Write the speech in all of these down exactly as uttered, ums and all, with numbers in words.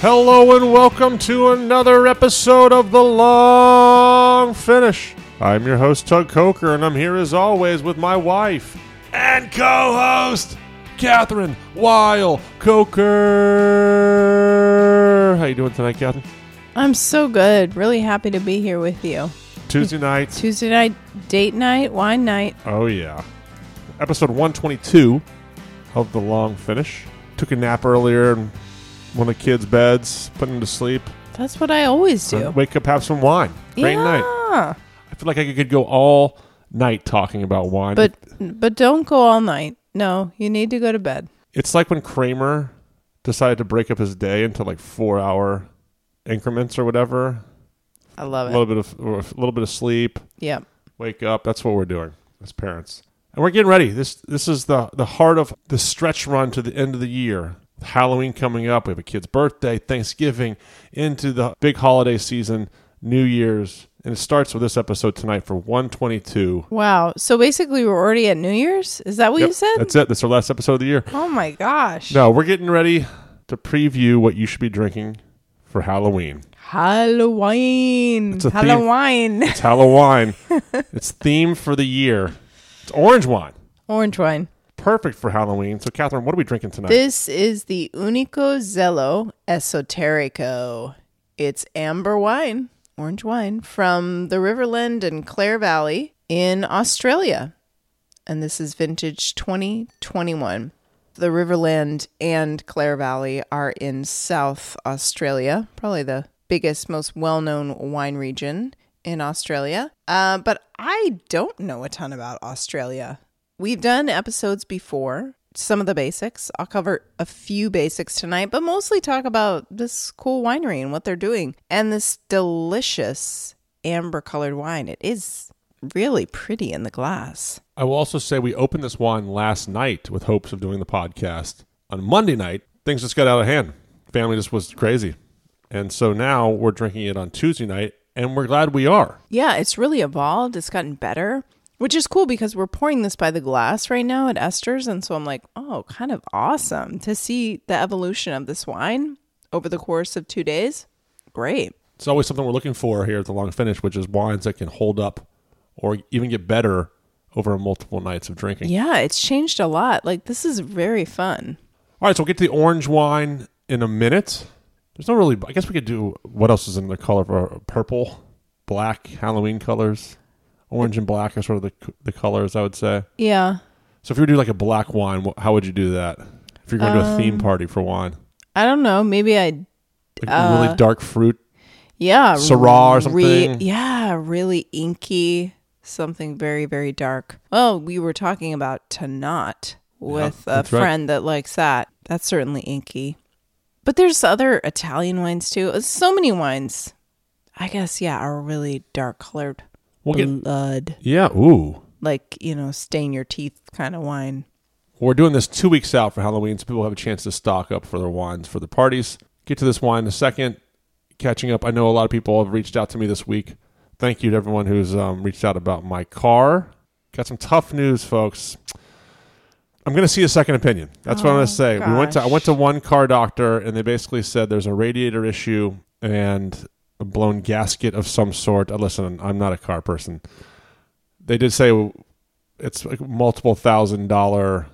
Hello and welcome to another episode of The Long Finish. I'm your host, Tug Coker, and I'm here as always with my wife and co-host, Catherine Weil Coker. How you doing tonight, Catherine? I'm so good. Really happy to be here with you. Tuesday night. Tuesday night, date night, wine night. Oh, yeah. Episode one twenty-two of The Long Finish. Took a nap earlier and... one of the kids' beds, putting them to sleep. That's what I always do. And wake up, have some wine. Great yeah. night. I feel like I could go all night talking about wine. But but don't go all night. No, you need to go to bed. It's like when Kramer decided to break up his day into like four-hour increments or whatever. I love it. A little bit of a little bit of sleep. Yeah. Wake up. That's what we're doing as parents, and we're getting ready. This this is the the heart of the stretch run to the end of the year. Halloween coming up, we have a kid's birthday, Thanksgiving, into the big holiday season, New Year's, and it starts with this episode tonight for one twenty-two. Wow. So basically we're already at New Year's? Is that what yep. you said? That's it. That's our last episode of the year. Oh my gosh. No, we're getting ready to preview what you should be drinking for Halloween. Halloween. It's Halloween. It's Halloween. It's theme for the year. It's orange wine. Orange wine. Perfect for Halloween. So, Catherine, what are we drinking tonight? This is the Unico Zelo Esoterico. It's amber wine, orange wine, from the Riverland and Clare Valley in Australia. And this is vintage twenty twenty-one. The Riverland and Clare Valley are in South Australia, probably the biggest, most well-known wine region in Australia. Uh, but I don't know a ton about Australia. We've done episodes before, some of the basics. I'll cover a few basics tonight, but mostly talk about this cool winery and what they're doing and this delicious amber-colored wine. It is really pretty in the glass. I will also say we opened this wine last night with hopes of doing the podcast. On Monday night, things just got out of hand. Family just was crazy. And so now we're drinking it on Tuesday night, and we're glad we are. Yeah, it's really evolved. It's gotten better. Which is cool because we're pouring this by the glass right now at Esters. And so I'm like, oh, kind of awesome to see the evolution of this wine over the course of two days. Great. It's always something we're looking for here at The Long Finish, which is wines that can hold up or even get better over multiple nights of drinking. Yeah, it's changed a lot. Like, this is very fun. All right, so we'll get to the orange wine in a minute. There's no really, I guess we could do, what else is in the color of purple, black, Halloween colors? Orange and black are sort of the the colors, I would say. Yeah. So if you were to do like a black wine, how would you do that? If you're going um, to a theme party for wine. I don't know. Maybe I'd... Like uh, really dark fruit? Yeah. Syrah or something? Re- yeah, really inky. Something very, very dark. Oh, we were talking about Tanat with yeah, a friend right. that likes that. That's certainly inky. But there's other Italian wines too. So many wines, I guess, yeah, are really dark colored. We'll get, blood. Yeah, ooh. Like, you know, stain your teeth kind of wine. We're doing this two weeks out for Halloween, so people have a chance to stock up for their wines for the parties. Get to this wine in a second. Catching up, I know a lot of people have reached out to me this week. Thank you to everyone who's um, reached out about my car. Got some tough news, folks. I'm going to see a second opinion. That's oh, what I'm going to say. Gosh. We went to I went to one car doctor, and they basically said there's a radiator issue, and... a blown gasket of some sort. Uh, listen, I'm not a car person. They did say it's like a multiple thousand dollar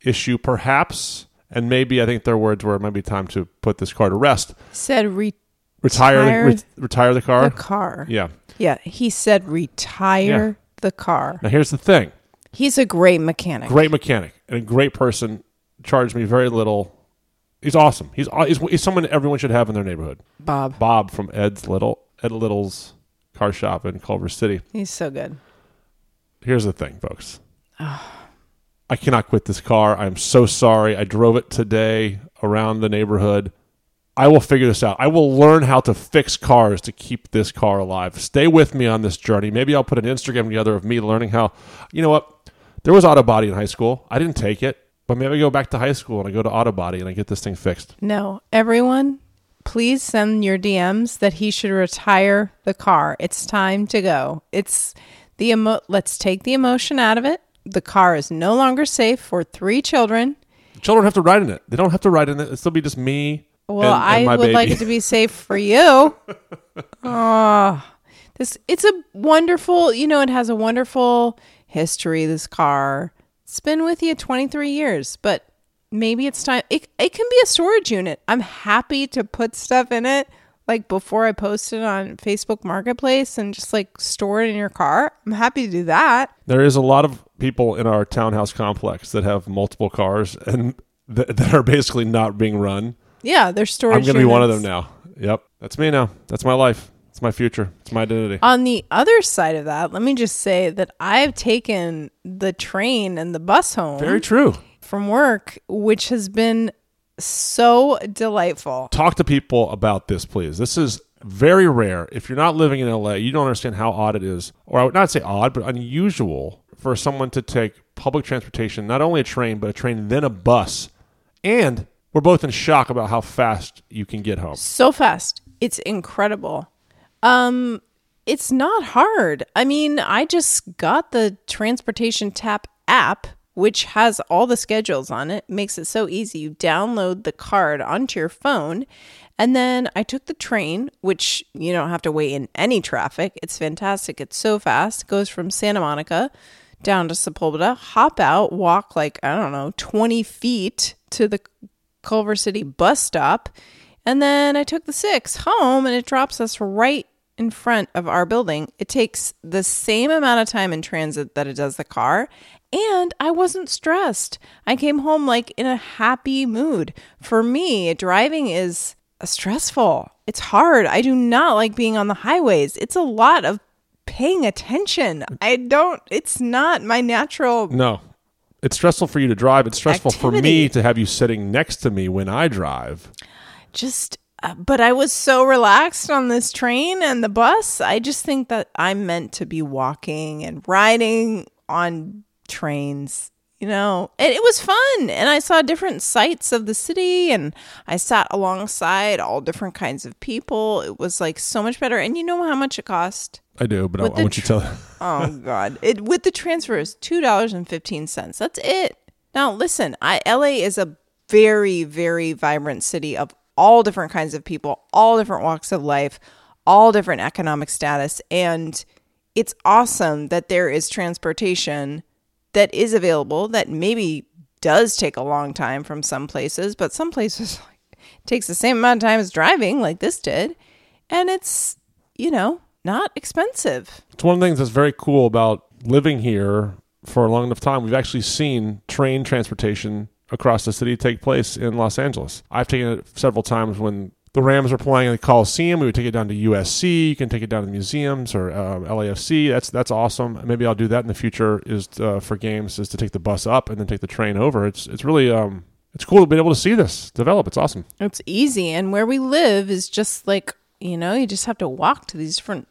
issue, perhaps. And maybe, I think their words were, it might be time to put this car to rest. Said re- retire. Retire the, re- retire the car? The car. Yeah. Yeah. He said retire yeah. the car. Now, here's the thing. He's a great mechanic. Great mechanic. And a great person. Charged me very little. He's awesome. He's, he's he's someone everyone should have in their neighborhood. Bob. Bob from Ed's Little Ed Little's car shop in Culver City. He's so good. Here's the thing, folks. Oh. I cannot quit this car. I'm so sorry. I drove it today around the neighborhood. I will figure this out. I will learn how to fix cars to keep this car alive. Stay with me on this journey. Maybe I'll put an Instagram together of me learning how. You know what? There was auto body in high school. I didn't take it. But maybe I go back to high school and I go to auto body and I get this thing fixed. No. Everyone, please send your D Ms that he should retire the car. It's time to go. It's the emo- Let's take the emotion out of it. The car is no longer safe for three children. The children have to ride in it. They don't have to ride in it. It'll still be just me Well, and, and I would baby. like it to be safe for you. Oh, this it's a wonderful, you know, it has a wonderful history, this car. It's been with you twenty-three years, but maybe it's time. It, it can be a storage unit. I'm happy to put stuff in it. Like before I posted on Facebook Marketplace and just like store it in your car. I'm happy to do that. There is a lot of people in our townhouse complex that have multiple cars and th- that are basically not being run. Yeah, they're storage units. I'm going to be one of them now. Yep. That's me now. That's my life. It's my future. It's my identity. On the other side of that, let me just say that I've taken the train and the bus home. Very true. From work, which has been so delightful. Talk to people about this, please. This is very rare. If you're not living in L A, you don't understand how odd it is, or I would not say odd, but unusual for someone to take public transportation, not only a train, but a train, then a bus. And we're both in shock about how fast you can get home. So fast. It's incredible. Um, it's not hard. I mean, I just got the Transportation Tap app, which has all the schedules on it, makes it so easy. You download the card onto your phone. And then I took the train, which you don't have to wait in any traffic. It's fantastic. It's so fast. It goes from Santa Monica down to Sepulveda, hop out, walk like, I don't know, twenty feet to the Culver City bus stop. And then I took the six home and it drops us right in front of our building. It takes the same amount of time in transit that it does the car. And I wasn't stressed. I came home like in a happy mood. For me, driving is stressful. It's hard. I do not like being on the highways. It's a lot of paying attention. I don't, it's not my natural. No, it's stressful for you to drive. It's stressful activity. For me to have you sitting next to me when I drive. Just, uh, but I was so relaxed on this train and the bus. I just think that I'm meant to be walking and riding on trains, you know, and it was fun. And I saw different sights of the city and I sat alongside all different kinds of people. It was like so much better. And you know how much it cost? I do, but I, I want you to tell them. Oh God. It with the transfer is two dollars and fifteen cents. That's it. Now listen, I, L A is a very, very vibrant city of all different kinds of people, all different walks of life, all different economic status. And it's awesome that there is transportation that is available that maybe does take a long time from some places, but some places like, takes the same amount of time as driving like this did. And it's, you know, not expensive. It's one of the things that's very cool about living here for a long enough time. We've actually seen train transportation across the city take place in Los Angeles. I've taken it several times when the Rams were playing in the Coliseum. We would take it down to U S C. You can take it down to the museums or uh, L A F C. That's that's awesome. Maybe I'll do that in the future. Is uh, for games is to take the bus up and then take the train over. It's it's really um it's cool to be able to see this develop. It's awesome. It's easy, and where we live is just like, you know, you just have to walk to these different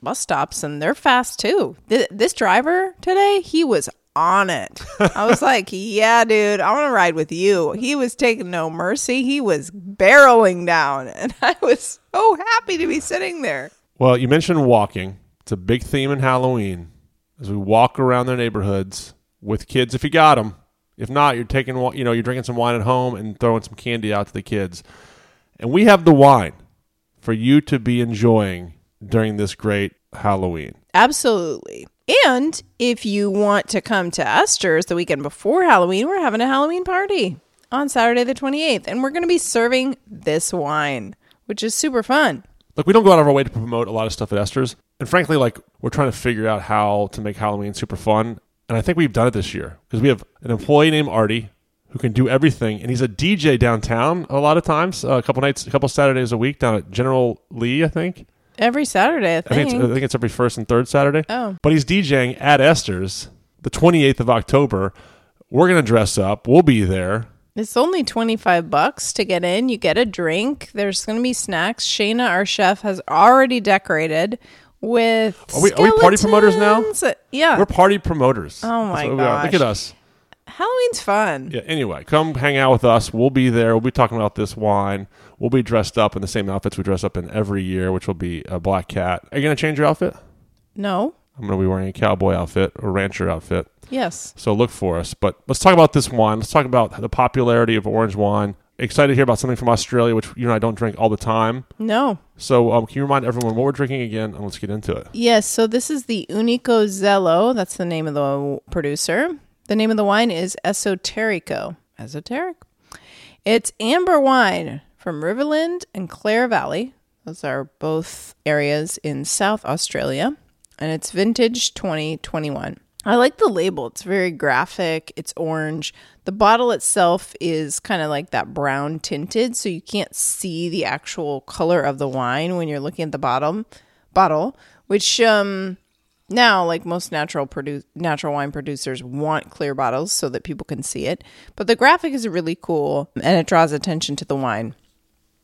bus stops, and they're fast too. Th- this driver today, he was on it. I was like, yeah, dude, I want to ride with you. He was taking no mercy. He was barreling down, and I was so happy to be sitting there. Well, you mentioned walking. It's a big theme in Halloween as we walk around their neighborhoods with kids if you got them. If not, you're taking, you know, you're drinking some wine at home and throwing some candy out to the kids. And we have the wine for you to be enjoying during this great Halloween. Absolutely. And if you want to come to Esters the weekend before Halloween, we're having a Halloween party on Saturday the twenty-eighth. And we're going to be serving this wine, which is super fun. Look, we don't go out of our way to promote a lot of stuff at Esters. And frankly, like, we're trying to figure out how to make Halloween super fun. And I think we've done it this year because we have an employee named Artie who can do everything. And he's a D J downtown a lot of times, a couple nights, a couple Saturdays a week down at General Lee, I think. Every Saturday, I think. I think, it's, I think it's every first and third Saturday. Oh. But he's DJing at Esters the twenty-eighth of October. We're going to dress up. We'll be there. It's only twenty-five bucks to get in. You get a drink. There's going to be snacks. Shayna, our chef, has already decorated with Are we, are we party promoters now? Yeah. We're party promoters. Oh, my gosh. Look at us. Halloween's fun. Yeah. Anyway, come hang out with us. We'll be there. We'll be talking about this wine. We'll be dressed up in the same outfits we dress up in every year, which will be a black cat. Are you going to change your outfit? No. I'm going to be wearing a cowboy outfit or rancher outfit. Yes. So look for us. But let's talk about this wine. Let's talk about the popularity of orange wine. excited to hear about something from Australia, which you and I don't drink all the time. No. So um, can you remind everyone what we're drinking again, and let's get into it. Yes. So this is the Unico Zelo. That's the name of the producer. The name of the wine is Esoterico. Esoteric. It's amber wine from Riverland and Clare Valley. Those are both areas in South Australia. And it's vintage twenty twenty-one. I like the label. It's very graphic. It's orange. The bottle itself is kind of like that brown tinted, so you can't see the actual color of the wine when you're looking at the bottom bottle, which um, now, like most natural produ- natural wine producers, want clear bottles so that people can see it. But the graphic is really cool, and it draws attention to the wine.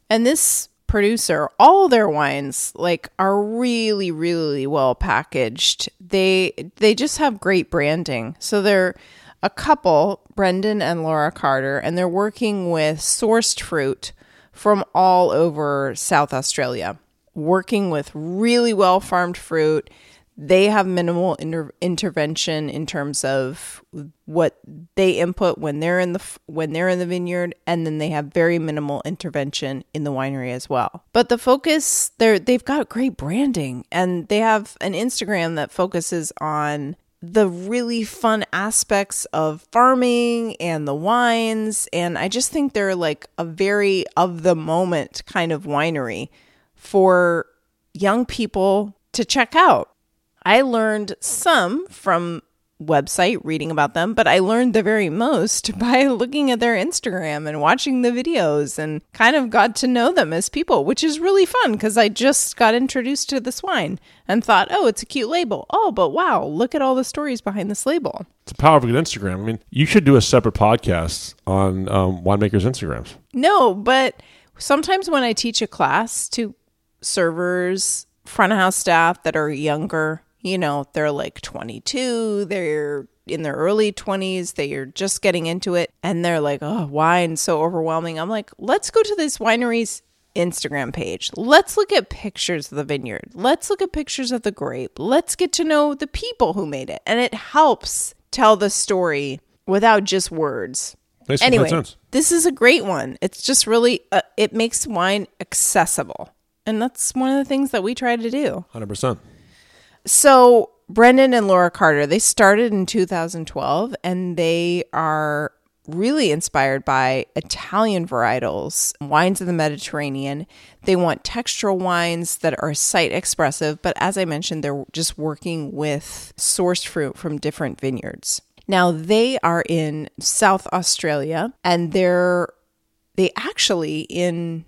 And this producer, all their wines like are really, really well packaged. They they just have great branding. So they're a couple, Brendan and Laura Carter, and they're working with sourced fruit from all over South Australia, working with really well farmed fruit. They have minimal inter- intervention in terms of what they input when they're in the f- when they're in the vineyard, and then they have very minimal intervention in the winery as well. But the focus, they're they've got great branding, and they have an Instagram that focuses on the really fun aspects of farming and the wines, and I just think they're like a very of the moment kind of winery for young people to check out. I learned some from website reading about them, but I learned the very most by looking at their Instagram and watching the videos and kind of got to know them as people, which is really fun because I just got introduced to this wine and thought, oh, it's a cute label. Oh, but wow, look at all the stories behind this label. It's a powerful Instagram. I mean, you should do a separate podcast on um, winemakers' Instagrams. No, but sometimes when I teach a class to servers, front of house staff that are younger, you know, they're like twenty-two, they're in their early twenties, they're just getting into it, and they're like, oh, wine's so overwhelming. I'm like, let's go to this winery's Instagram page. Let's look at pictures of the vineyard. Let's look at pictures of the grape. Let's get to know the people who made it. And it helps tell the story without just words. Makes anyway, sense. This is a great one. It's just really, uh, it makes wine accessible. And that's one of the things that we try to do. one hundred percent. So Brendan and Laura Carter, they started in two thousand twelve, and they are really inspired by Italian varietals, wines of the Mediterranean. They want textural wines that are site expressive, but as I mentioned, they're just working with sourced fruit from different vineyards. Now, they are in South Australia, and they're they actually in,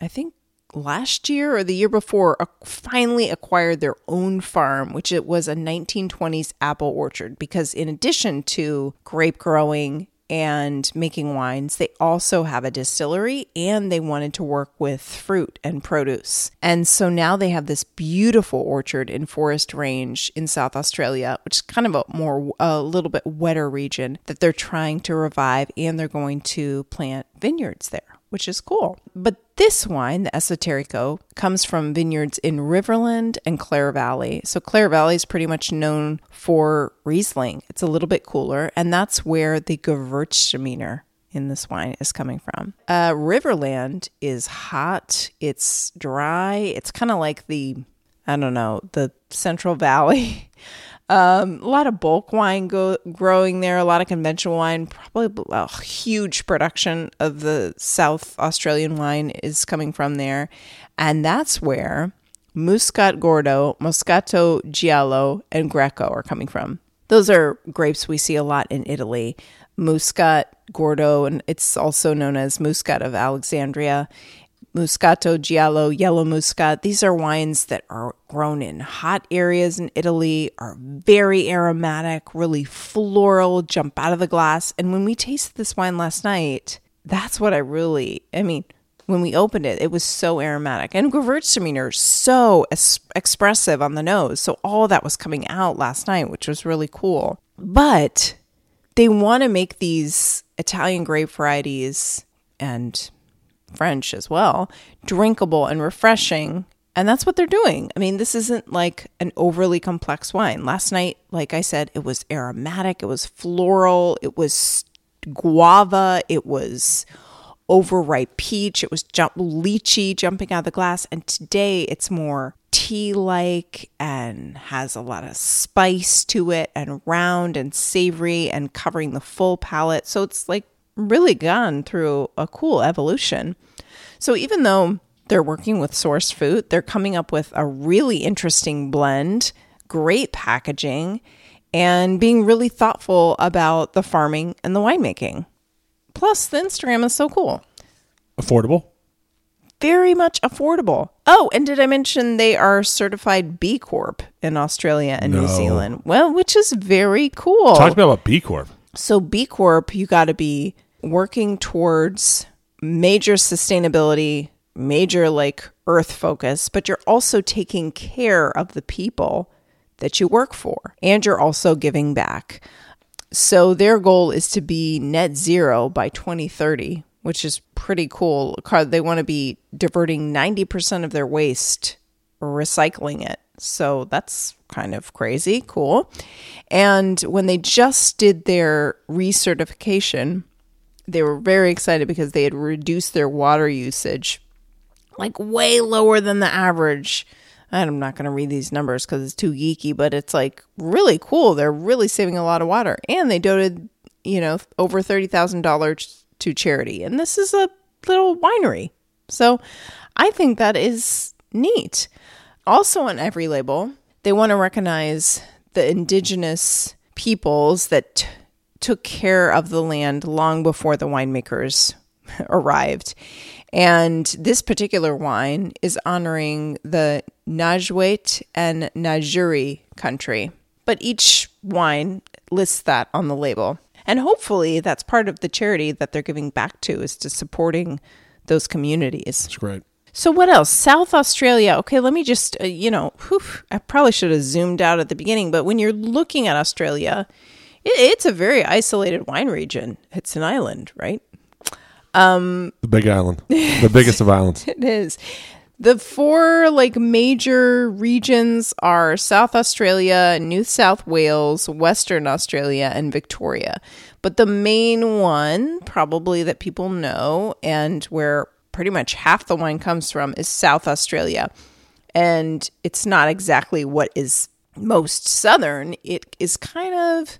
I think, last year or the year before, uh, finally acquired their own farm, which it was a nineteen twenties apple orchard, because in addition to grape growing and making wines, they also have a distillery, and they wanted to work with fruit and produce. And so now they have this beautiful orchard in Forest Range in South Australia, which is kind of a more a little bit wetter region that they're trying to revive, and they're going to plant vineyards there, which is cool. But this wine, the Esoterico, comes from vineyards in Riverland and Clare Valley. So Clare Valley is pretty much known for Riesling. It's a little bit cooler, and that's where the Gewürztraminer in this wine is coming from. Uh, Riverland is hot. It's dry. It's kind of like the, I don't know, the Central Valley. Um, a lot of bulk wine go- growing there, a lot of conventional wine, probably a huge production of the South Australian wine is coming from there. And that's where Muscat Gordo, Muscato Giallo, and Greco are coming from. Those are grapes we see a lot in Italy. Muscat Gordo, and it's also known as Muscat of Alexandria. Muscato Giallo, yellow muscat. These are wines that are grown in hot areas in Italy, are very aromatic, really floral, jump out of the glass. And when we tasted this wine last night, that's what I really, I mean, when we opened it, it was so aromatic. And Gewürztraminer, so es- expressive on the nose. So all that was coming out last night, which was really cool. But they want to make these Italian grape varieties and French as well, drinkable and refreshing. And that's what they're doing. I mean, this isn't like an overly complex wine. Last night, like I said, it was aromatic, it was floral, it was guava, it was overripe peach. It was jump- lychee jumping out of the glass. And today it's more tea-like and has a lot of spice to it and round and savory and covering the full palate. So it's like really gone through a cool evolution. So even though they're working with source food, they're coming up with a really interesting blend, great packaging, and being really thoughtful about the farming and the winemaking. Plus, the Instagram is so cool. Affordable. Very much affordable. Oh, and did I mention they are certified B Corp in Australia and no. New Zealand? Well, which is very cool. Talk about B Corp. So B Corp, you got to be working towards major sustainability, major like earth focus, but you're also taking care of the people that you work for, and you're also giving back. So their goal is to be net zero by twenty thirty, which is pretty cool. They want to be diverting ninety percent of their waste, recycling it. So that's kind of crazy, cool. And when they just did their recertification, they were very excited because they had reduced their water usage like way lower than the average. I'm not going to read these numbers because it's too geeky, but it's like really cool. They're really saving a lot of water. And they donated, you know, over thirty thousand dollars to charity. And this is a little winery. So I think that is neat. Also on every label, they want to recognize the indigenous peoples that t- took care of the land long before the winemakers arrived. And this particular wine is honoring the Najjuit and Najuri country. But each wine lists that on the label. And hopefully that's part of the charity that they're giving back to, is to supporting those communities. That's great. So what else? South Australia. Okay, let me just, uh, you know, whew, I probably should have zoomed out at the beginning. But when you're looking at Australia, it, it's a very isolated wine region. It's an island, right? Um, the big island, the biggest of islands. It is. The four like major regions are South Australia, New South Wales, Western Australia, and Victoria. But the main one, probably that people know, and where pretty much half the wine comes from, is South Australia. And it's not exactly what is most southern. It is kind of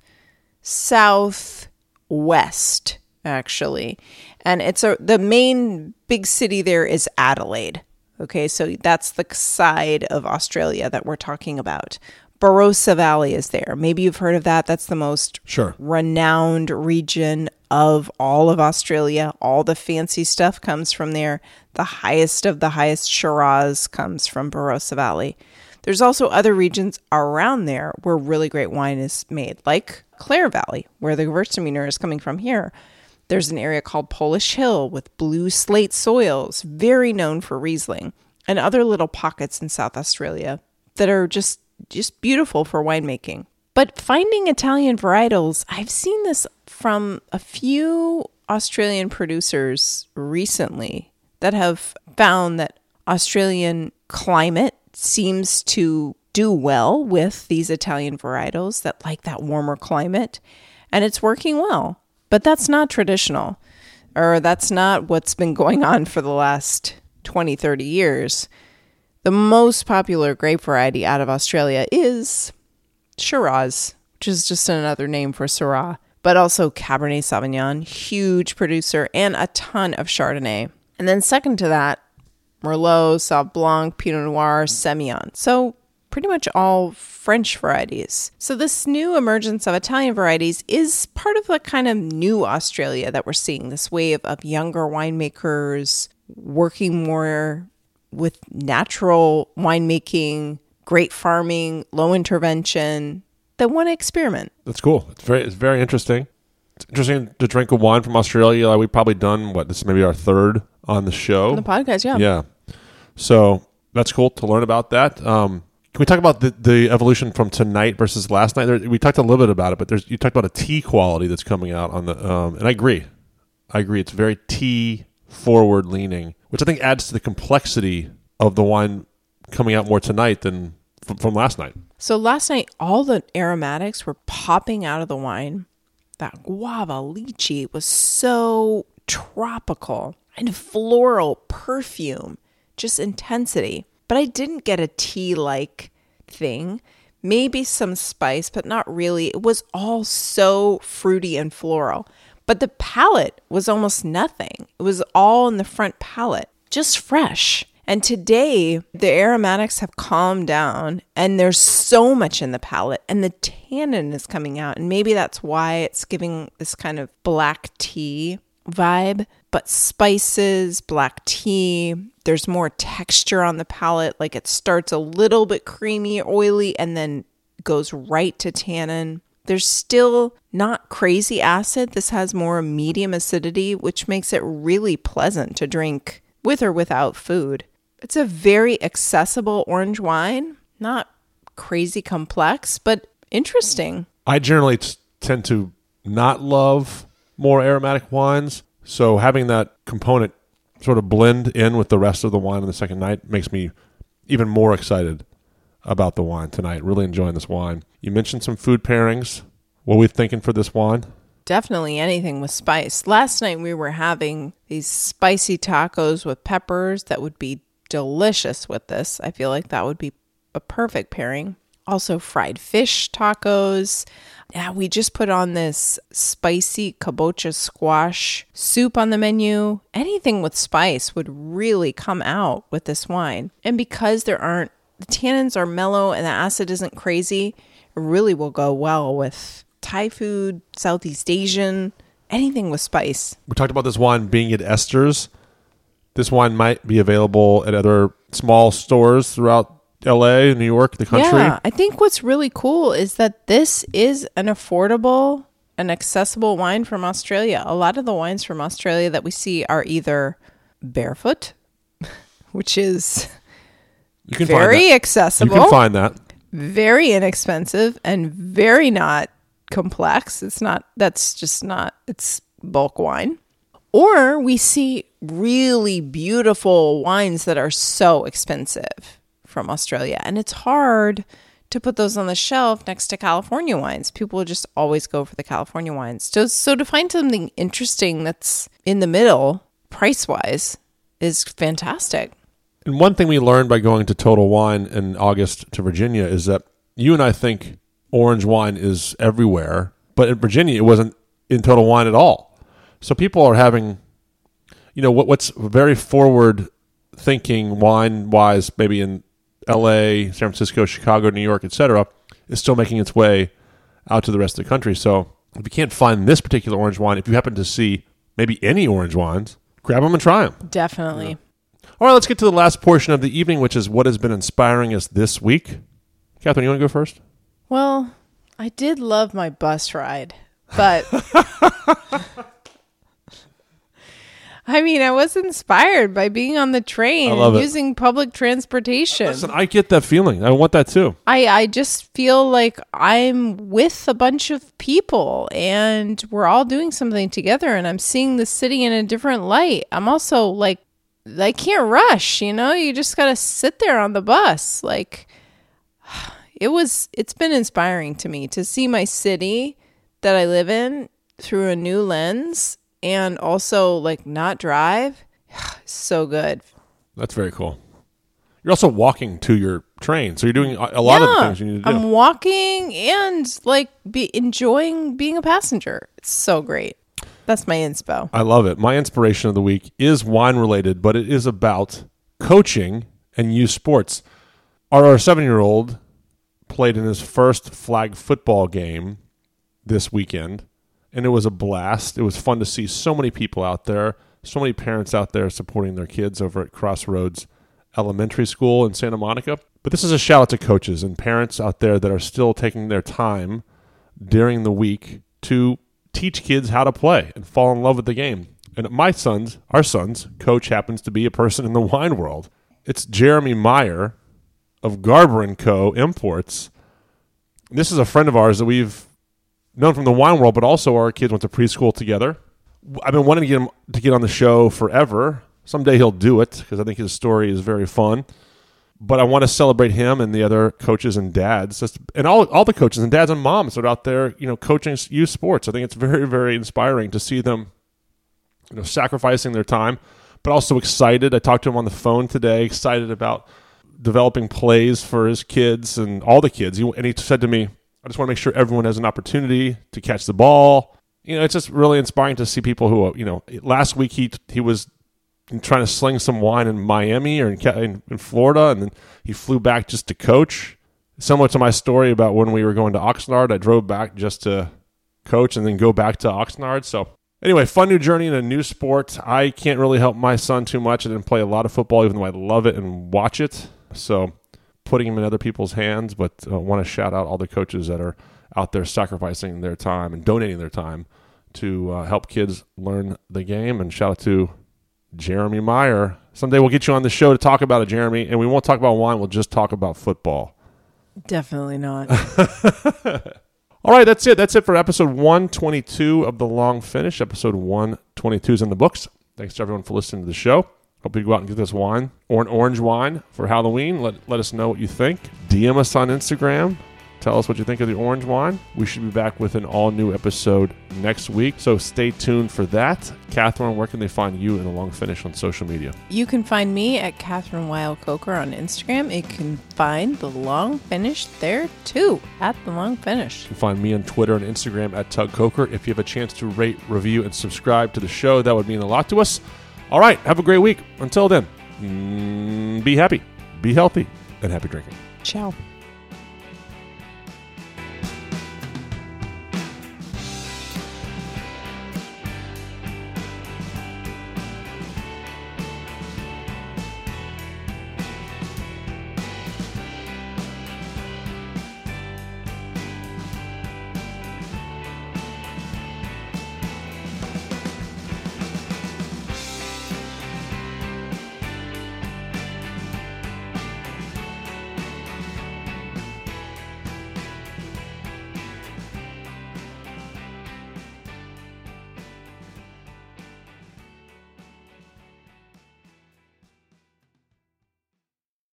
southwest, actually. And it's a, the main big city there is Adelaide. Okay, so that's the side of Australia that we're talking about. Barossa Valley is there. Maybe you've heard of that. That's the most sure. renowned region of all of Australia. All the fancy stuff comes from there. The highest of the highest Shiraz comes from Barossa Valley. There's also other regions around there where really great wine is made, like Clare Valley, where the Gewürztraminer is coming from here. There's an area called Polish Hill with blue slate soils, very known for Riesling, and other little pockets in South Australia that are just, just beautiful for winemaking. But finding Italian varietals, I've seen this from a few Australian producers recently that have found that Australian climate seems to do well with these Italian varietals that like that warmer climate, and it's working well. But that's not traditional, or that's not what's been going on for the last twenty, thirty years. The most popular grape variety out of Australia is Shiraz, which is just another name for Syrah, but also Cabernet Sauvignon, huge producer, and a ton of Chardonnay. And then second to that, Merlot, Sauv Blanc, Pinot Noir, Semillon. So pretty much all French varieties. So this new emergence of Italian varieties is part of the kind of new Australia that we're seeing, this wave of younger winemakers working more with natural winemaking, great farming, low intervention, that want to experiment. That's cool. It's very, it's very interesting. It's interesting to drink a wine from Australia. Like we've probably done, what, this is maybe our third on the show. On the podcast, yeah. Yeah. So that's cool to learn about that. Um, Can we talk about the, the evolution from tonight versus last night? There, we talked a little bit about it, but there's, you talked about a tea quality that's coming out on the, um, and I agree, I agree. It's very tea forward leaning, which I think adds to the complexity of the wine coming out more tonight than f- from last night. So last night, all the aromatics were popping out of the wine. That guava lychee was so tropical and floral perfume, just intensity. But I didn't get a tea-like thing. Maybe some spice, but not really. It was all so fruity and floral. But the palette was almost nothing. It was all in the front palette, just fresh. And today, the aromatics have calmed down and there's so much in the palette and the tannin is coming out. And maybe that's why it's giving this kind of black tea vibe. But spices, black tea, there's more texture on the palate. Like it starts a little bit creamy, oily, and then goes right to tannin. There's still not crazy acid. This has more medium acidity, which makes it really pleasant to drink with or without food. It's a very accessible orange wine, not crazy complex, but interesting. I generally t- tend to not love more aromatic wines, so having that component sort of blend in with the rest of the wine on the second night makes me even more excited about the wine tonight. Really enjoying this wine. You mentioned some food pairings. What are we thinking for this wine? Definitely anything with spice. Last night we were having these spicy tacos with peppers that would be delicious with this. I feel like that would be a perfect pairing. Also fried fish tacos. Yeah, we just put on this spicy kabocha squash soup on the menu. Anything with spice would really come out with this wine. And because there aren't, the tannins are mellow and the acid isn't crazy, it really will go well with Thai food, Southeast Asian, anything with spice. We talked about this wine being at Esters. This wine might be available at other small stores throughout L A, New York, the country. Yeah, I think what's really cool is that this is an affordable and accessible wine from Australia. A lot of the wines from Australia that we see are either barefoot, which is you can very find that. accessible. You can find that. Very inexpensive and very not complex. It's not, that's just not, it's bulk wine. Or we see really beautiful wines that are so expensive from Australia. And it's hard to put those on the shelf next to California wines. People just always go for the California wines. So, so to find something interesting that's in the middle, price-wise, is fantastic. And one thing we learned by going to Total Wine in August to Virginia is that you and I think orange wine is everywhere, but in Virginia, it wasn't in Total Wine at all. So people are having, you know, what, what's very forward-thinking wine-wise, maybe in L A, San Francisco, Chicago, New York, et cetera, is still making its way out to the rest of the country. So if you can't find this particular orange wine, if you happen to see maybe any orange wines, grab them and try them. Definitely. Yeah. All right, let's get to the last portion of the evening, which is what has been inspiring us this week. Catherine, you want to go first? Well, I did love my bus ride, but I mean, I was inspired by being on the train and using public transportation. Listen, I get that feeling. I want that too. I, I just feel like I'm with a bunch of people and we're all doing something together and I'm seeing the city in a different light. I'm also like, I can't rush, you know? You just got to sit there on the bus. Like, It was, it's been inspiring to me to see my city that I live in through a new lens and also like not drive. So good. That's very cool. You're also walking to your train. So you're doing a lot yeah, of the things you need to do. I'm walking and like be enjoying being a passenger. It's so great. That's my inspo. I love it. My inspiration of the week is wine related, but it is about coaching and youth sports. Our seven-year-old played in his first flag football game this weekend, and it was a blast. It was fun to see so many people out there, so many parents out there supporting their kids over at Crossroads Elementary School in Santa Monica. But this is a shout out to coaches and parents out there that are still taking their time during the week to teach kids how to play and fall in love with the game. And my son's, our son's, coach happens to be a person in the wine world. It's Jeremy Meyer of Garber and Co. Imports. This is a friend of ours that we've known from the wine world, but also our kids went to preschool together. I've been wanting to get him to get on the show forever. Someday he'll do it because I think his story is very fun. But I want to celebrate him and the other coaches and dads, just, and all all the coaches and dads and moms that are out there, you know, coaching youth sports. I think it's very, very inspiring to see them you know, sacrificing their time, but also excited. I talked to him on the phone today, excited about developing plays for his kids and all the kids. He, and he said to me, I just want to make sure everyone has an opportunity to catch the ball. You know, it's just really inspiring to see people who, you know, last week he he was trying to sling some wine in Miami or in, in Florida, and then he flew back just to coach. Similar to my story about when we were going to Oxnard, I drove back just to coach and then go back to Oxnard. So anyway, fun new journey in a new sport. I can't really help my son too much. I didn't play a lot of football, even though I love it and watch it. So putting him in other people's hands, but I uh, want to shout out all the coaches that are out there sacrificing their time and donating their time to uh, help kids learn the game. And shout out to Jeremy Meyer. Someday we'll get you on the show to talk about it, Jeremy, and we won't talk about wine. We'll just talk about football. Definitely not. All right, that's it. That's it for episode one twenty-two of The Long Finish. Episode one twenty-two is in the books. Thanks to everyone for listening to the show. Hope you go out and get this wine or an orange wine for Halloween. Let, let us know what you think. D M us on Instagram. Tell us what you think of the orange wine. We should be back with an all-new episode next week, so stay tuned for that. Catherine, where can they find you in The Long Finish on social media? You can find me at Catherine Weil Coker on Instagram. You can find The Long Finish there, too, at The Long Finish. You can find me on Twitter and Instagram at Tug Coker. If you have a chance to rate, review, and subscribe to the show, that would mean a lot to us. All right, have a great week. Until then, mm, be happy, be healthy, and happy drinking. Ciao.